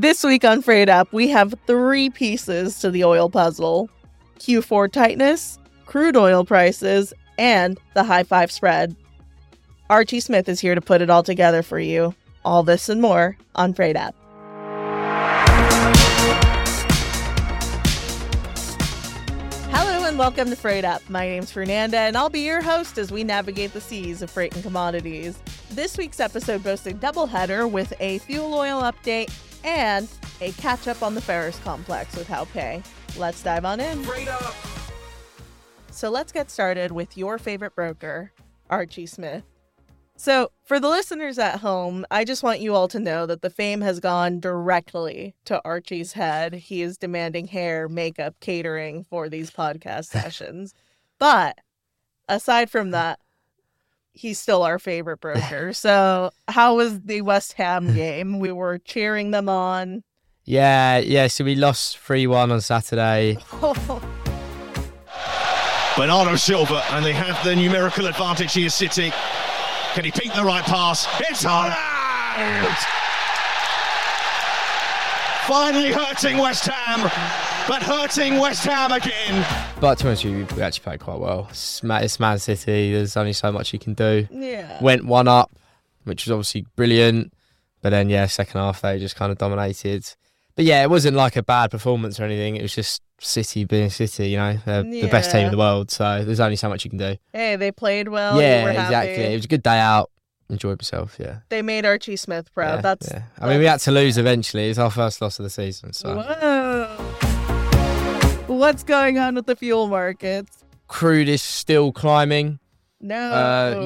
This week on Freight Up, we have three pieces to the oil puzzle: Q4 tightness, crude oil prices, and the high five spread. Archie Smith is here to put it all together for you. All this and more on Freight Up. Hello and welcome to Freight Up. My name's Fernanda and I'll be your host as we navigate the seas of freight and commodities. This week's episode boasts a doubleheader with a fuel oil update and a catch-up on the Ferrous Complex with Hao Pei. Let's dive on in. Freight Up! So let's get started with your favorite broker, Archie Smith. So for the listeners at home, I just want you all to know that the fame has gone directly to Archie's head. He is demanding hair, makeup, catering for these podcast sessions. But aside from that, he's still our favorite broker. So how was the West Ham game? We were cheering them on. Yeah. So we lost 3-1 on Saturday. Bernardo Silva, and they have the numerical advantage here, City. Can he peek the right pass? It's Holland! Finally hurting West Ham, but hurting West Ham again. But to be honest with you, we actually played quite well. It's Man City, there's only so much you can do. Yeah. Went 1-0, which was obviously brilliant. But then, second half, they just kind of dominated. But it wasn't like a bad performance or anything. It was just City being City, the best team in the world. So there's only so much you can do. Hey, they played well. Yeah, were exactly. Happy. It was a good day out. Enjoyed myself. Yeah. They made Archie Smith proud. Yeah, that's. Yeah. I mean, we had to lose eventually. It was our first loss of the season. So. Whoa. What's going on with the fuel markets? Crude is still climbing. No.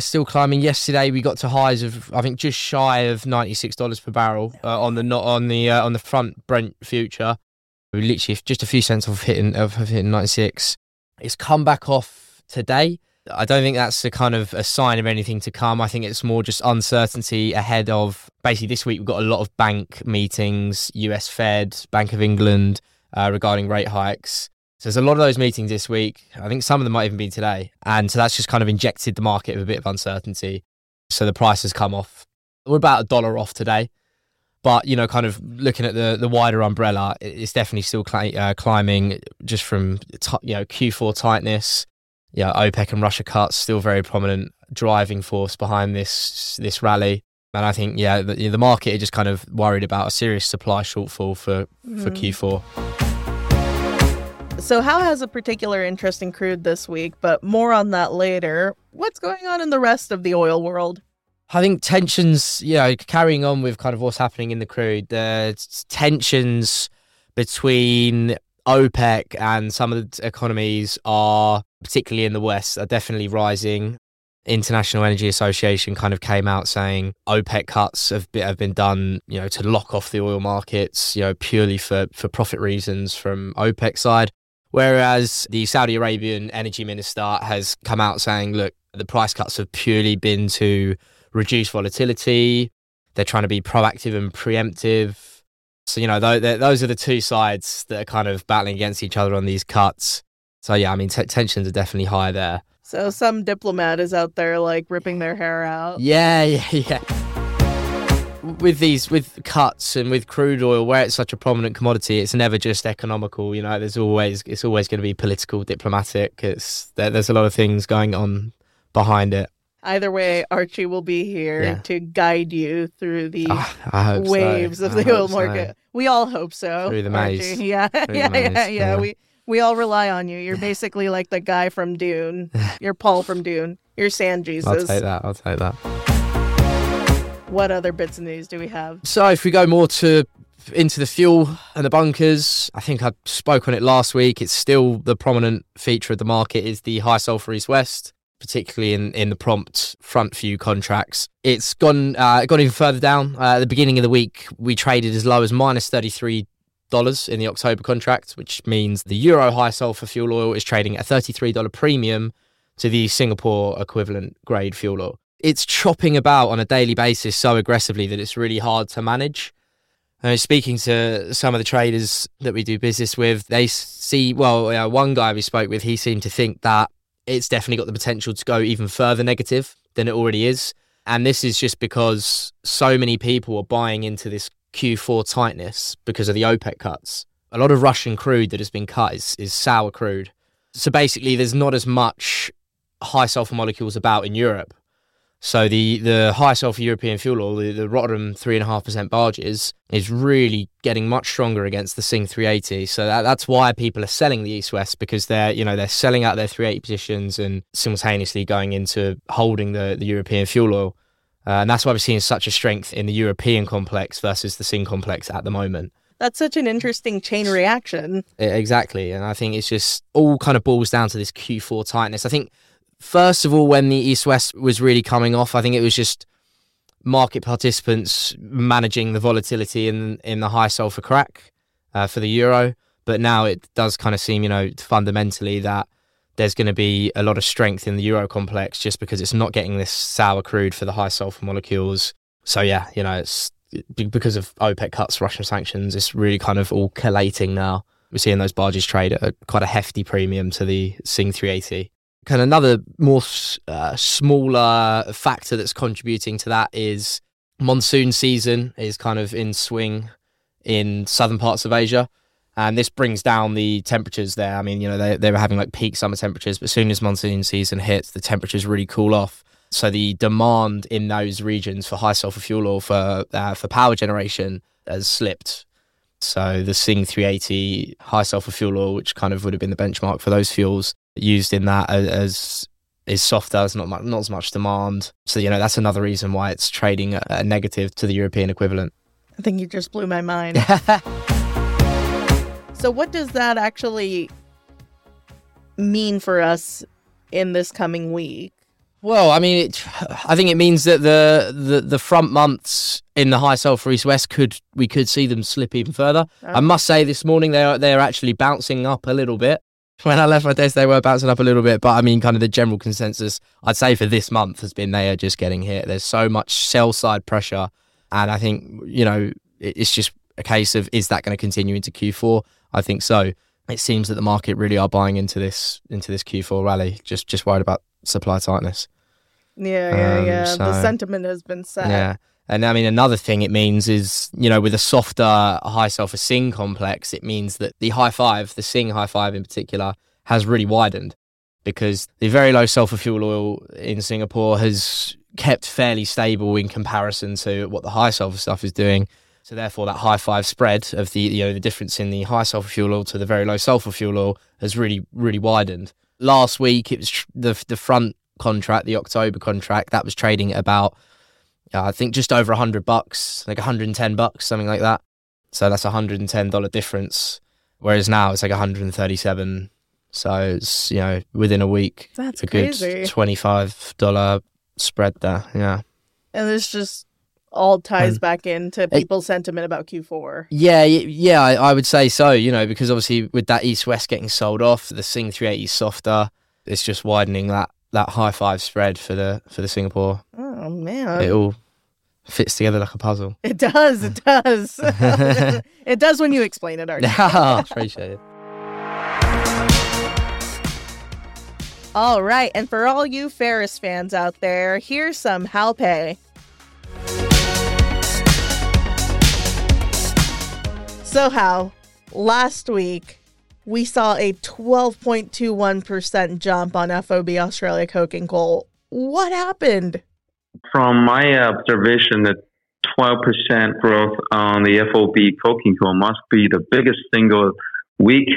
Still climbing. Yesterday we got to highs of, I think, just shy of $96 per barrel on the front Brent future. We literally just a few cents off hitting 96. It's come back off today. I don't think that's a kind of a sign of anything to come. I think it's more just uncertainty ahead of basically this week. We've got a lot of bank meetings, US Fed, Bank of England, regarding rate hikes. So there's a lot of those meetings this week. I think some of them might even be today. And so that's just kind of injected the market with a bit of uncertainty. So the price has come off. We're about $1 off today. But, kind of looking at the wider umbrella, it's definitely still climbing just from, Q4 tightness. OPEC and Russia cuts, still very prominent driving force behind this rally. And I think, the market is just kind of worried about a serious supply shortfall for Q4. So Hao has a particular interest in crude this week, but more on that later. What's going on in the rest of the oil world? I think tensions, carrying on with kind of what's happening in the crude, the tensions between OPEC and some of the economies are, particularly in the West, are definitely rising. International Energy Agency kind of came out saying OPEC cuts have been done, to lock off the oil markets, purely for profit reasons from OPEC side. Whereas the Saudi Arabian Energy Minister has come out saying, look, the price cuts have purely been to reduce volatility. They're trying to be proactive and preemptive. So, those are the two sides that are kind of battling against each other on these cuts. So, tensions are definitely high there. So some diplomat is out there, ripping their hair out. Yeah. With cuts and with crude oil, where it's such a prominent commodity, it's never just economical. It's always going to be political, diplomatic. There's a lot of things going on behind it. Either way, Archie will be here to guide you through the waves of the oil market. So. We all hope so. Through the maze. Archie. Yeah. Yeah. We all rely on you. You're basically like the guy from Dune. You're Paul from Dune. You're Sand Jesus. I'll take that. What other bits of news do we have? So if we go more into the fuel and the bunkers, I think I spoke on it last week. It's still the prominent feature of the market is the high sulfur East West, particularly in the prompt front few contracts. It's gone even further down. At the beginning of the week, we traded as low as minus $33 in the October contract, which means the Euro high sulfur fuel oil is trading at $33 premium to the Singapore equivalent grade fuel oil. It's chopping about on a daily basis so aggressively that it's really hard to manage. Speaking to some of the traders that we do business with, they see, one guy we spoke with, he seemed to think that it's definitely got the potential to go even further negative than it already is. And this is just because so many people are buying into this Q4 tightness because of the OPEC cuts. A lot of Russian crude that has been cut is sour crude. So basically, there's not as much high sulfur molecules about in Europe. So the high sulfur European fuel oil, the Rotterdam 3.5% barges, is really getting much stronger against the Sing 380. So that's why people are selling the East West, because they're selling out their 380 positions and simultaneously going into holding the European fuel oil. And that's why we're seeing such a strength in the European complex versus the Sing complex at the moment. That's such an interesting chain reaction. Exactly. And I think it's just all kind of boils down to this Q4 tightness. I think, first of all, when the East-West was really coming off, I think it was just market participants managing the volatility in the high sulfur crack for the euro. But now it does kind of seem, fundamentally that there's going to be a lot of strength in the euro complex just because it's not getting this sour crude for the high sulfur molecules. So yeah, it's because of OPEC cuts, Russian sanctions, it's really kind of all collating now. We're seeing those barges trade at quite a hefty premium to the Sing 380. Kind of another more smaller factor that's contributing to that is monsoon season is kind of in swing in southern parts of Asia. And this brings down the temperatures there. I mean, they were having like peak summer temperatures, but as soon as monsoon season hits, the temperatures really cool off. So the demand in those regions for high sulfur fuel oil for power generation has slipped. So the Sing 380 high sulfur fuel oil, which kind of would have been the benchmark for those fuels, used in that as is softer, there's not as much demand. So, that's another reason why it's trading a negative to the European equivalent. I think you just blew my mind. So what does that actually mean for us in this coming week? Well, I mean, I think it means that the front months in the high sulfur East West we could see them slip even further. I must say this morning they are actually bouncing up a little bit. When I left my desk, they were bouncing up a little bit, but I mean, kind of the general consensus, I'd say for this month has been they are just getting hit. There's so much sell-side pressure, and I think, it's just a case of, is that going to continue into Q4? I think so. It seems that the market really are buying into this Q4 rally, just worried about supply tightness. Yeah. So, the sentiment has been set. Yeah. And I mean, another thing it means is, with a softer high sulfur Sing complex, it means that the Sing high five in particular, has really widened because the very low sulfur fuel oil in Singapore has kept fairly stable in comparison to what the high sulfur stuff is doing. So therefore, that high five spread of the the difference in the high sulfur fuel oil to the very low sulfur fuel oil has really, really widened. Last week, it was the front contract, the October contract, that was trading about, I think just over $100, like $110, something like that. So that's $110 difference, whereas now it's like $137. So it's, within a week, that's a crazy. Good $25 spread there, yeah. And this just all ties back into people's sentiment about Q4. Yeah, I would say so, because obviously with that East-West getting sold off, the Sing 380 softer, it's just widening that high five spread for the Singapore. Oh man, it all fits together like a puzzle. It does It does when you explain it, Archie. Appreciate it. All right, and for all you Ferris fans out there, here's some Hao Pei. So Hao, last week we saw a 12.21% jump on FOB Australia Coking Coal. What happened? From my observation, that 12% growth on the FOB Coking Coal must be the biggest single week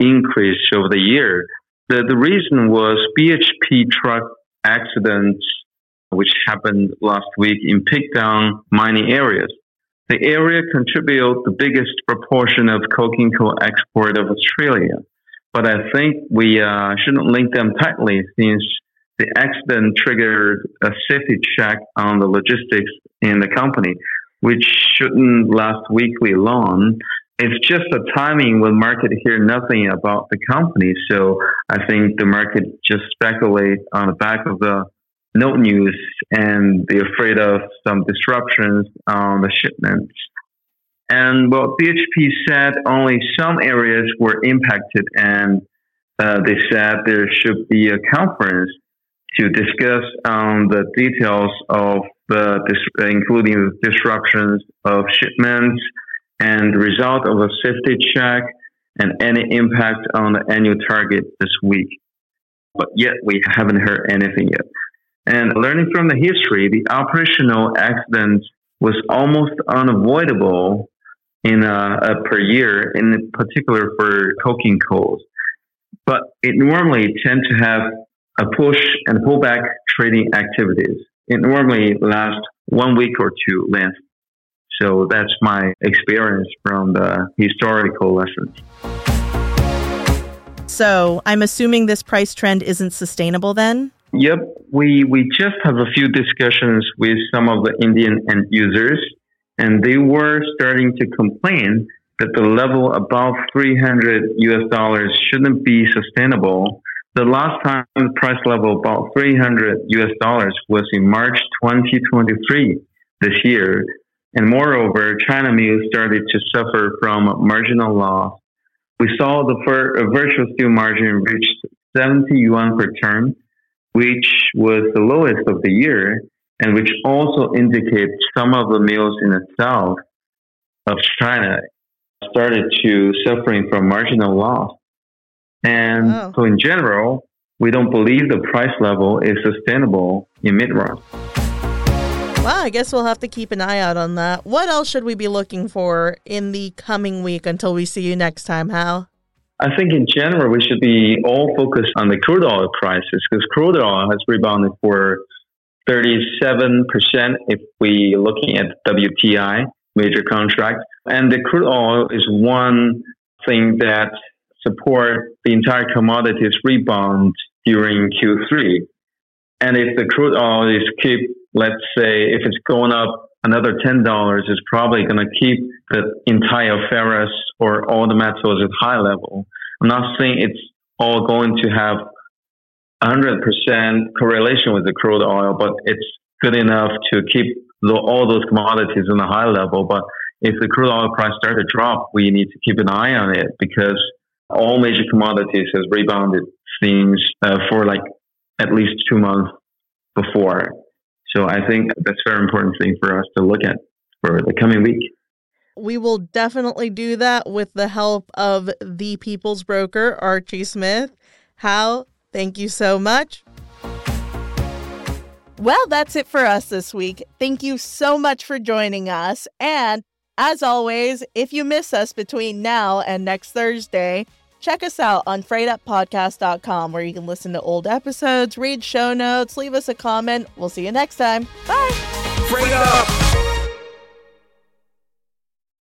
increase of the year. The reason was BHP truck accidents, which happened last week in Pigdown mining areas. The area contributes the biggest proportion of coking coal export of Australia. But I think we shouldn't link them tightly, since the accident triggered a safety check on the logistics in the company, which shouldn't last weekly long. It's just the timing when market hear nothing about the company. So I think the market just speculates on the back of the no news, and they're afraid of some disruptions on the shipments. And well, BHP said only some areas were impacted, and they said there should be a conference to discuss the details of including the disruptions of shipments and result of a safety check and any impact on the annual target this week. But yet we haven't heard anything yet. And learning from the history, the operational accident was almost unavoidable in per year, in particular for coking coals. But it normally tends to have a push and pullback trading activities. It normally lasts 1 week or two length. So that's my experience from the historical lessons. So I'm assuming this price trend isn't sustainable then? Yep. We just have a few discussions with some of the Indian end users, and they were starting to complain that the level above $300 shouldn't be sustainable. The last time price level about $300 was in March 2023 this year. And moreover, China mills started to suffer from marginal loss. We saw the virtual steel margin reach 70 yuan per ton, which was the lowest of the year, and which also indicates some of the mills in the south of China started to suffering from marginal loss. And so in general, we don't believe the price level is sustainable in mid-run. Well, I guess we'll have to keep an eye out on that. What else should we be looking for in the coming week until we see you next time, Hal? I think in general, we should be all focused on the crude oil prices, because crude oil has rebounded for 37% if we looking at WTI, major contract. And the crude oil is one thing that support the entire commodities rebound during Q3. And if the crude oil is keep, let's say, if it's going up another $10, it's probably going to keep the entire ferrous or all the metals at high level. I'm not saying it's all going to have 100% correlation with the crude oil, but it's good enough to keep all those commodities on a high level. But if the crude oil price starts to drop, we need to keep an eye on it, because all major commodities has rebounded things for like at least 2 months before. So I think that's a very important thing for us to look at for the coming week. We will definitely do that with the help of the People's Broker, Archie Smith. Hal, thank you so much. Well, that's it for us this week. Thank you so much for joining us. And as always, if you miss us between now and next Thursday, check us out on freightuppodcast.com, where you can listen to old episodes, read show notes, leave us a comment. We'll see you next time. Bye. Freight up.